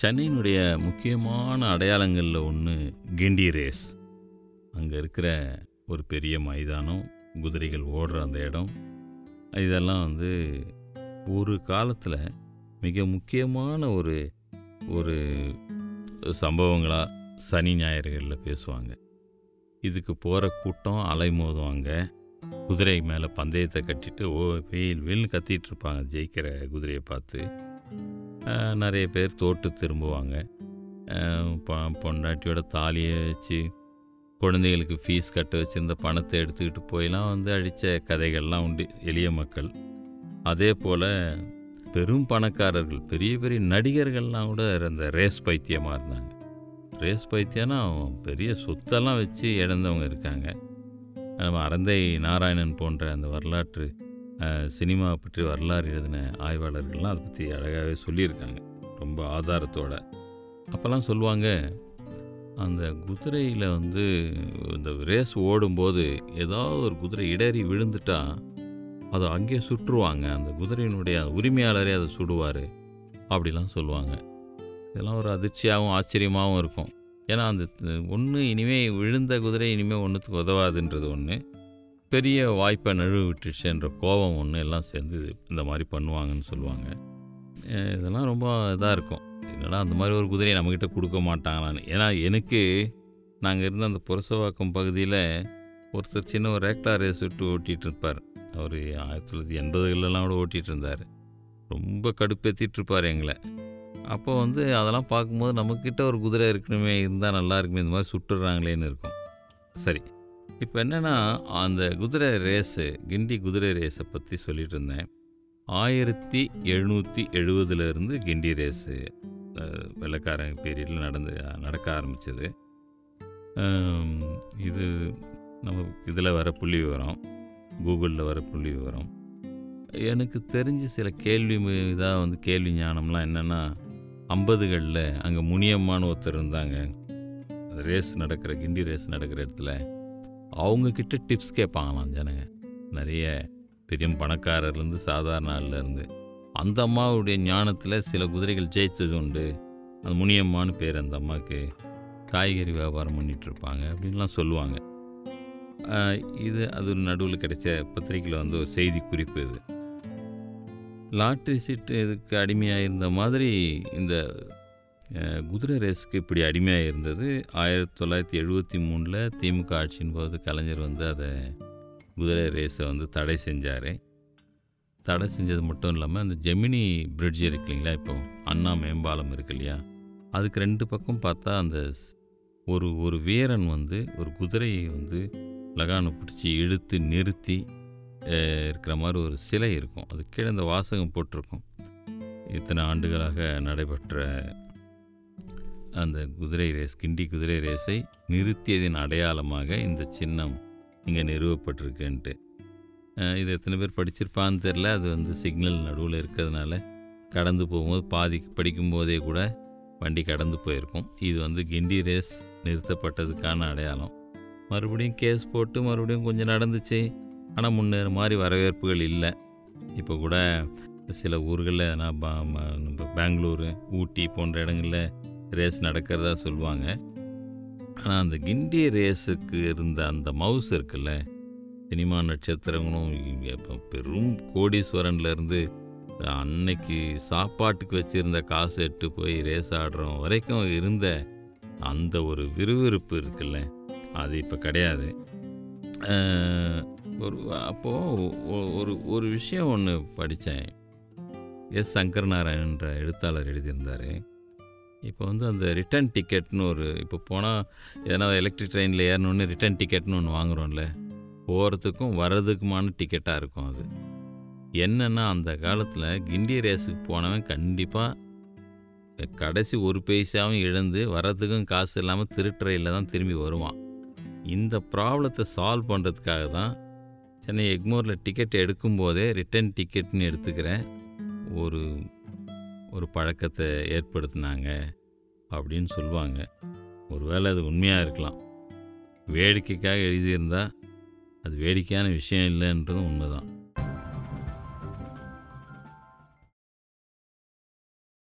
சென்னையினுடைய முக்கியமான அடையாளங்களில் ஒன்று கிண்டி ரேஸ். அங்கே இருக்கிற ஒரு பெரிய மைதானம், குதிரைகள் ஓடுற அந்த இடம், இதெல்லாம் ஒரு காலத்தில் மிக முக்கியமான ஒரு ஒரு சம்பவங்களாக சனி ஞாயிறுகளில் பேசுவாங்க. இதுக்கு போகிற கூட்டம் அலைமோதுவாங்க, குதிரை மேலே பந்தயத்தை கட்டிட்டு ஓ வெயில் வெயில்னு கத்திகிட்ருப்பாங்க. ஜெயிக்கிற குதிரையை பார்த்து நிறைய பேர் தோட்டு திரும்புவாங்க. பொண்டாட்டியோட தாலியை வச்சு குழந்தைகளுக்கு ஃபீஸ் கட்ட வச்சுருந்த பணத்தை எடுத்துக்கிட்டு போயெல்லாம் அடித்த கதைகள்லாம் உண்டு எளிய மக்கள். அதே போல் பெரும் பணக்காரர்கள், பெரிய பெரிய நடிகர்கள்லாம் கூட அந்த ரேஸ் பைத்தியமாக இருந்தாங்க. ரேஸ் பைத்தியம்னா பெரிய சொத்தெல்லாம் வச்சு இழந்தவங்க இருக்காங்க. நம்ம அரந்தை நாராயணன் போன்ற அந்த வரலாற்று சினிமா பற்றி வரலாறு எழுதின ஆய்வாளர்கள்லாம் அதை பற்றி அழகாகவே சொல்லியிருக்காங்க, ரொம்ப ஆதாரத்தோடு. அப்போல்லாம் சொல்லுவாங்க, அந்த குதிரையில் இந்த ரேஸ் ஓடும்போது ஏதாவது ஒரு குதிரை இடறி விழுந்துட்டா அதை அங்கேயே சுற்றுவாங்க, அந்த குதிரையினுடைய உரிமையாளரே அதை சுடுவார் அப்படிலாம் சொல்லுவாங்க. இதெல்லாம் ஒரு அதிர்ச்சியாகவும் ஆச்சரியமாகவும் இருக்கும். ஏன்னா அந்த ஒன்று இனிமேல் விழுந்த குதிரை இனிமேல் ஒன்றுத்துக்கு உதவாதுன்றது ஒன்று, பெரிய வாய்ப்பை நழுவு விட்டுச்சுன்ற கோபம் ஒன்று, எல்லாம் சேர்ந்து இந்த மாதிரி பண்ணுவாங்கன்னு சொல்லுவாங்க. இதெல்லாம் ரொம்ப இதாக இருக்கும், என்னடா அந்த மாதிரி ஒரு குதிரையை நம்மக்கிட்ட கொடுக்க மாட்டாங்களான்னு. ஏன்னா எனக்கு நாங்கள் இருந்த அந்த புரசவாக்கம் பகுதியில் ஒருத்தர் சின்ன ஒரு ரேக்டா ரேஸ் விட்டு ஓட்டிகிட்டு இருப்பார். அவர் 1980களெலாம் கூட ஓட்டிகிட்டு இருந்தார். ரொம்ப கடுப்பேற்றிட்டு இருப்பார் எங்களை. அப்போ அதெல்லாம் பார்க்கும்போது நம்மக்கிட்ட ஒரு குதிரை இருக்கணுமே, இருந்தால் நல்லா இருக்குமே, இந்த மாதிரி சுட்டுடுறாங்களேன்னு இருக்கும். சரி, இப்போ என்னென்னா அந்த குதிரை ரேஸு, கிண்டி குதிரை ரேஸை பற்றி சொல்லிகிட்டு இருந்தேன். 1770 கிண்டி ரேஸு வெள்ளைக்காரங்க பீரியடில் நடக்க ஆரம்பித்தது. இது நம்ம இதில் வர புள்ளி விவரம், கூகுளில் வர புள்ளி விவரம். எனக்கு தெரிஞ்ச சில கேள்வி இதாக கேள்வி ஞானம்லாம் என்னென்னா, 50களில் அங்கே முனியம்மான்னு ஒருத்தர் இருந்தாங்க, ரேஸ் நடக்கிற கிண்டி ரேஸ் நடக்கிற இடத்துல. அவங்கக்கிட்ட டிப்ஸ் கேட்பாங்களாம் ஜனங்க, நிறைய பெரிய பணக்காரர்லேருந்து சாதாரண ஆள்லேருந்து. அந்த அம்மாவுடைய ஞானத்தில் சில குதிரைகள் ஜெயித்தது உண்டு. அது முனியம்மான்னு பேர், அந்த அம்மாவுக்கு காய்கறி வியாபாரம் பண்ணிகிட்ருப்பாங்க அப்படின்லாம் சொல்லுவாங்க. அது நடுவில் கிடைச்ச பத்திரிக்கையில் ஒரு செய்தி குறிப்பு. இது லாட்ரி சீட்டு இதுக்கு அடிமையாக இருந்த மாதிரி இந்த குதிரை ரேஸுக்கு இப்படி அடிமையாக இருந்தது. 1973 திமுக ஆட்சியின் போது கலைஞர் அதை குதிரை ரேஸை தடை செஞ்சார். தடை செஞ்சது மட்டும் இல்லாமல் அந்த ஜெமினி பிரிட்ஜ் இருக்கு இல்லைங்களா, இப்போ அண்ணா மேம்பாலம் இருக்கு இல்லையா, அதுக்கு ரெண்டு பக்கம் பார்த்தா அந்த ஒரு ஒரு வீரன் ஒரு குதிரையை லகானை பிடிச்சி இழுத்து நிறுத்தி இருக்கிற மாதிரி ஒரு சிலை இருக்கும். அது கீழே இந்த வாசகம் போட்டிருக்கும். இத்தனை ஆண்டுகளாக நடைபெற்ற அந்த குதிரை ரேஸ், கிண்டி குதிரை ரேஸை நிறுத்தியதின் அடையாளமாக இந்த சின்னம் இங்கே நிறுவப்பட்டிருக்குன்ட்டு. இது எத்தனை பேர் படிச்சிருப்பான்னு தெரில. அது சிக்னல் நடுவில் இருக்கிறதுனால கடந்து போகும்போது பாதி படிக்கும்போதே கூட வண்டி கடந்து போயிருக்கும். இது கிண்டி ரேஸ் நிறுத்தப்பட்டதுக்கான அடையாளம். மறுபடியும் கேஸ் போட்டு மறுபடியும் கொஞ்சம் நடந்துச்சு, ஆனால் முன்னேற மாதிரி வரவேற்புகள் இல்லை. இப்போ கூட சில ஊர்களில், நான் பெங்களூரு, ஊட்டி போன்ற இடங்களில் ரேஸ் நடக்கிறதா சொல்லுவாங்க. ஆனால் அந்த கிண்டி ரேஸுக்கு இருந்த அந்த மவுஸ் இருக்குல்ல, சினிமா நட்சத்திரங்களும் இப்போ பெரும் கோடீஸ்வரன்லேருந்து அன்னைக்கு சாப்பாட்டுக்கு வச்சுருந்த காசு எட்டு போய் ரேஸ் ஆடுறோம் வரைக்கும் இருந்த அந்த ஒரு விறுவிறுப்பு இருக்குல்ல, அது இப்போ கிடையாது. அப்போது ஒரு ஒரு விஷயம் ஒன்று படித்தேன். எஸ் சங்கரநாராயணன்ற எழுத்தாளர் எழுதியிருந்தார். இப்போ அந்த ரிட்டன் டிக்கெட்னு ஒரு, இப்போ போனால் எதனா எலக்ட்ரிக் ட்ரெயினில் ஏறணுன்னு ரிட்டன் டிக்கெட்னு ஒன்று வாங்குகிறோம்ல, போகிறதுக்கும் வர்றதுக்குமான டிக்கெட்டாக இருக்கும். அது என்னென்னா, அந்த காலத்தில் கிண்டி ரேஸுக்கு போனவன் கண்டிப்பாக கடைசி ஒரு பைசாவும் இழந்து வர்றதுக்கும் காசு இல்லாமல் திருட்ரெயினில் தான் திரும்பி வருவான். இந்த ப்ராப்ளத்தை சால்வ் பண்ணுறதுக்காக தான் சென்னை எக்மோரில் டிக்கெட் எடுக்கும்போதே ரிட்டன் டிக்கெட்னு எடுத்துக்கிற ஒரு ஒரு பழக்கத்தை ஏற்படுத்தினாங்க அப்படின்னு சொல்லுவாங்க. ஒருவேளை அது உண்மையாக இருக்கலாம். வேடிக்கைக்காக எழுதியிருந்தால் அது வேடிக்கையான விஷயம் இல்லைன்றதும் உண்மைதான்.